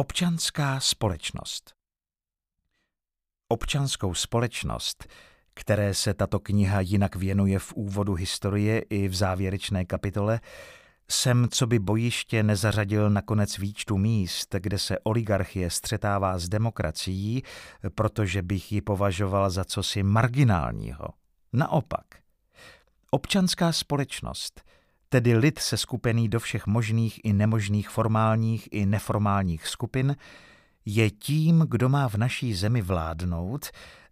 Občanská společnost. Občanskou společnost, které se tato kniha jinak věnuje v úvodu historie i v závěrečné kapitole, jsem coby bojiště nezařadil na konec výčtu míst, kde se oligarchie střetává s demokracií, protože bych ji považoval za cosi marginálního. Naopak, občanská společnost, tedy lid seskupený do všech možných i nemožných formálních i neformálních skupin, je tím, kdo má v naší zemi vládnout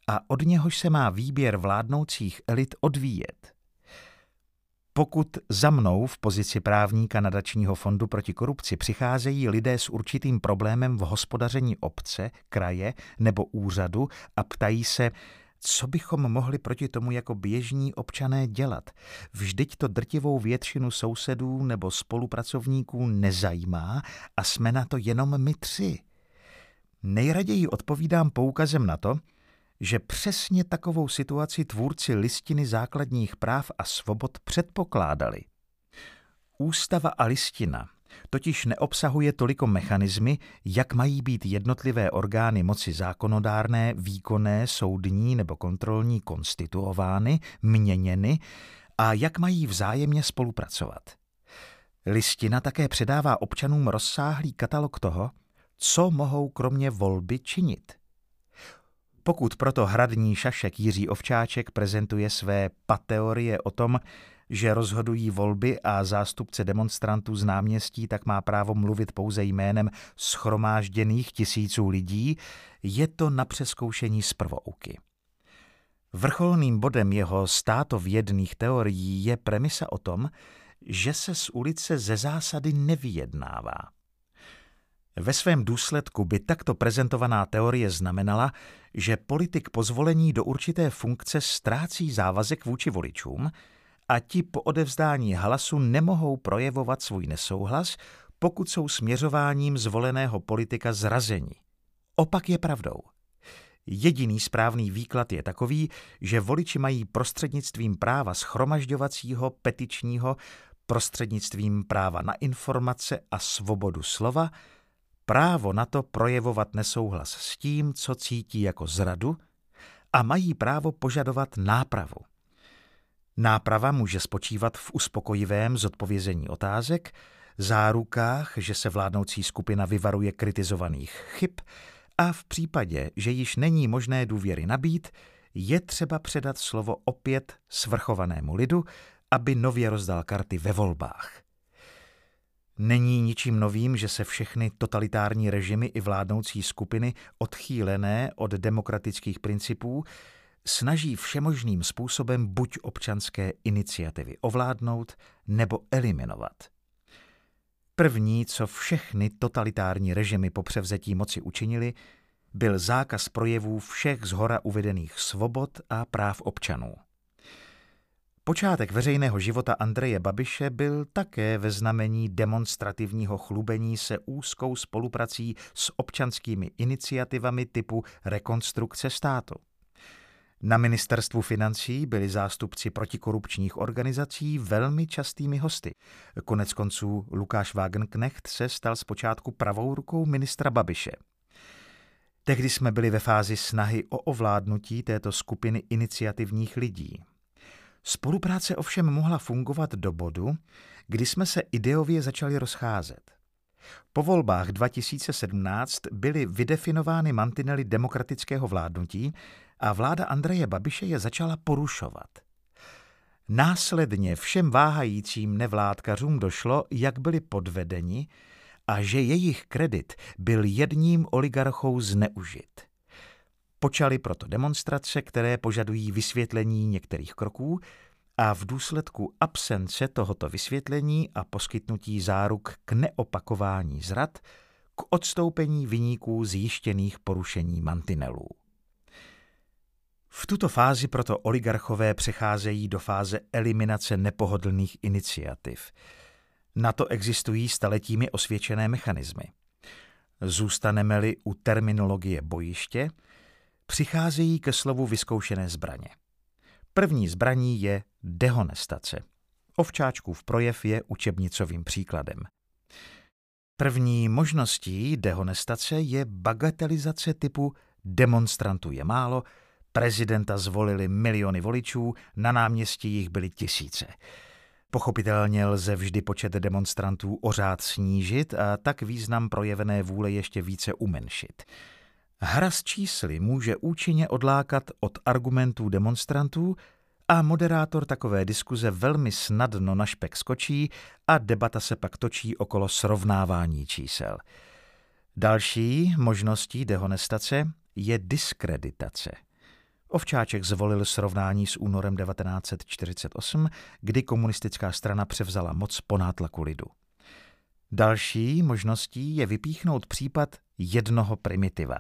a od něhož se má výběr vládnoucích elit odvíjet. Pokud za mnou v pozici právníka Nadačního fondu proti korupci přicházejí lidé s určitým problémem v hospodaření obce, kraje nebo úřadu a ptají se, co bychom mohli proti tomu jako běžní občané dělat? Vždyť to drtivou většinu sousedů nebo spolupracovníků nezajímá a jsme na to jenom my tři. Nejraději odpovídám poukazem na to, že přesně takovou situaci tvůrci Listiny základních práv a svobod předpokládali. Ústava a listina totiž neobsahuje toliko mechanismy, jak mají být jednotlivé orgány moci zákonodárné, výkonné, soudní nebo kontrolní konstituovány, měněny a jak mají vzájemně spolupracovat. Listina také předává občanům rozsáhlý katalog toho, co mohou kromě volby činit. Pokud proto hradní šašek Jiří Ovčáček prezentuje své pateorie o tom, že rozhodují volby a zástupce demonstrantů z náměstí tak má právo mluvit pouze jménem shromážděných tisíců lidí, je to na přezkoušení z prvouky. Vrcholným bodem jeho státovědných teorií je premisa o tom, že se z ulice ze zásady nevyjednává. Ve svém důsledku by takto prezentovaná teorie znamenala, že politik po zvolení do určité funkce ztrácí závazek vůči voličům a ti po odevzdání hlasu nemohou projevovat svůj nesouhlas, pokud jsou směřováním zvoleného politika zrazeni. Opak je pravdou. Jediný správný výklad je takový, že voliči mají prostřednictvím práva shromažďovacího, petičního, prostřednictvím práva na informace a svobodu slova právo na to projevovat nesouhlas s tím, co cítí jako zradu, a mají právo požadovat nápravu. Náprava může spočívat v uspokojivém zodpovězení otázek, zárukách, že se vládnoucí skupina vyvaruje kritizovaných chyb a v případě, že již není možné důvěry nabýt, je třeba předat slovo opět svrchovanému lidu, aby nově rozdal karty ve volbách. Není ničím novým, že se všechny totalitární režimy i vládnoucí skupiny odchýlené od demokratických principů snaží všemožným způsobem buď občanské iniciativy ovládnout nebo eliminovat. První, co všechny totalitární režimy po převzetí moci učinili, byl zákaz projevů všech shora uvedených svobod a práv občanů. Počátek veřejného života Andreje Babiše byl také ve znamení demonstrativního chlubení se úzkou spoluprací s občanskými iniciativami typu Rekonstrukce státu. Na ministerstvu financí byli zástupci protikorupčních organizací velmi častými hosty. Koneckonců Lukáš Wagenknecht se stal zpočátku pravou rukou ministra Babiše. Tehdy jsme byli ve fázi snahy o ovládnutí této skupiny iniciativních lidí. Spolupráce ovšem mohla fungovat do bodu, kdy jsme se ideově začali rozcházet. Po volbách 2017 byly vydefinovány mantinely demokratického vládnutí a vláda Andreje Babiše je začala porušovat. Následně všem váhajícím nevládkařům došlo, jak byli podvedeni a že jejich kredit byl jedním oligarchou zneužit. Počaly proto demonstrace, které požadují vysvětlení některých kroků a v důsledku absence tohoto vysvětlení a poskytnutí záruk k neopakování zrad k odstoupení viníků zjištěných porušení mantinelů. V tuto fázi proto oligarchové přecházejí do fáze eliminace nepohodlných iniciativ. Na to existují staletími osvědčené mechanismy. Zůstaneme-li u terminologie bojiště, přicházejí ke slovu vyzkoušené zbraně. První zbraní je dehonestace. Ovčáčkův projev je učebnicovým příkladem. První možností dehonestace je bagatelizace typu demonstrantů je málo, prezidenta zvolili miliony voličů, na náměstí jich byly tisíce. Pochopitelně lze vždy počet demonstrantů o řád snížit a tak význam projevené vůle ještě více umenšit. Hra s čísly může účinně odlákat od argumentů demonstrantů a moderátor takové diskuze velmi snadno na špek skočí a debata se pak točí okolo srovnávání čísel. Další možností dehonestace je diskreditace. Ovčáček zvolil srovnání s únorem 1948, kdy komunistická strana převzala moc po nátlaku lidu. Další možností je vypíchnout případ jednoho primitiva.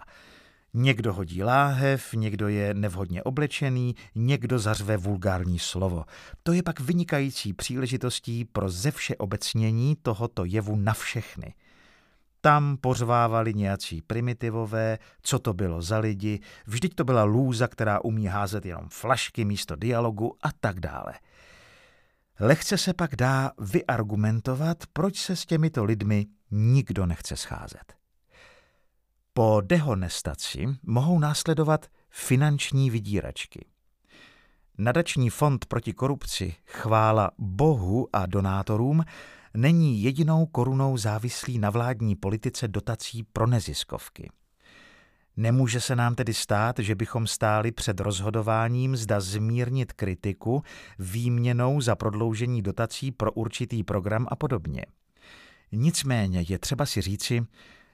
Někdo hodí láhev, někdo je nevhodně oblečený, někdo zařve vulgární slovo. To je pak vynikající příležitostí pro zevšeobecnění tohoto jevu na všechny. Tam pořvávali nějací primitivové, co to bylo za lidi, vždyť to byla lůza, která umí házet jenom flašky místo dialogu a tak dále. Lehce se pak dá vyargumentovat, proč se s těmito lidmi nikdo nechce scházet. Po dehonestaci mohou následovat finanční vydíračky. Nadační fond proti korupci, chvála Bohu a donátorům, není jedinou korunou závislý na vládní politice dotací pro neziskovky. Nemůže se nám tedy stát, že bychom stáli před rozhodováním, zda zmírnit kritiku výměnou za prodloužení dotací pro určitý program a podobně. Nicméně je třeba si říci,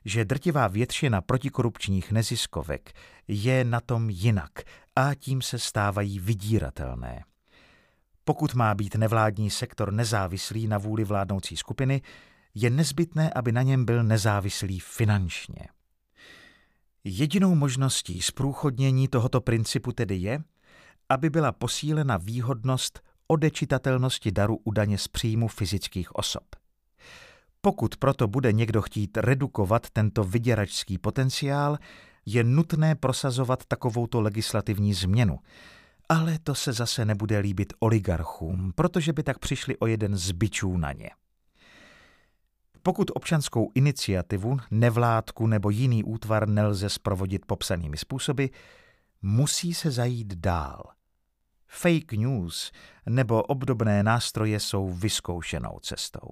že drtivá většina protikorupčních neziskovek je na tom jinak a tím se stávají vydíratelné. Pokud má být nevládní sektor nezávislý na vůli vládnoucí skupiny, je nezbytné, aby na něm byl nezávislý finančně. Jedinou možností zprůchodnění tohoto principu tedy je, aby byla posílena výhodnost odečitatelnosti daru u daně z příjmu fyzických osob. Pokud proto bude někdo chtít redukovat tento vyděračský potenciál, je nutné prosazovat takovouto legislativní změnu. Ale to se zase nebude líbit oligarchům, protože by tak přišli o jeden z bičů na ně. Pokud občanskou iniciativu, nevládku nebo jiný útvar nelze sprovodit popsanými způsoby, musí se zajít dál. Fake news nebo obdobné nástroje jsou vyzkoušenou cestou.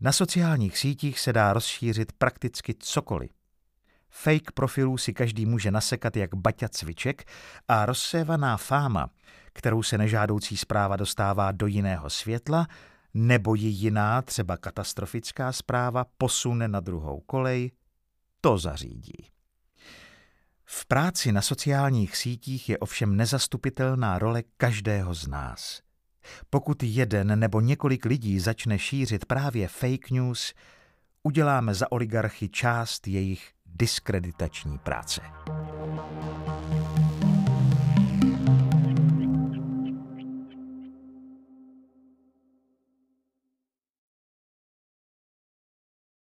Na sociálních sítích se dá rozšířit prakticky cokoliv. Fake profilů si každý může nasekat jak baťa cviček a rozsévaná fáma, kterou se nežádoucí zpráva dostává do jiného světla, nebo ji jiná, třeba katastrofická zpráva, posune na druhou kolej, to zařídí. V práci na sociálních sítích je ovšem nezastupitelná role každého z nás. Pokud jeden nebo několik lidí začne šířit právě fake news, uděláme za oligarchy část jejich diskreditační práce.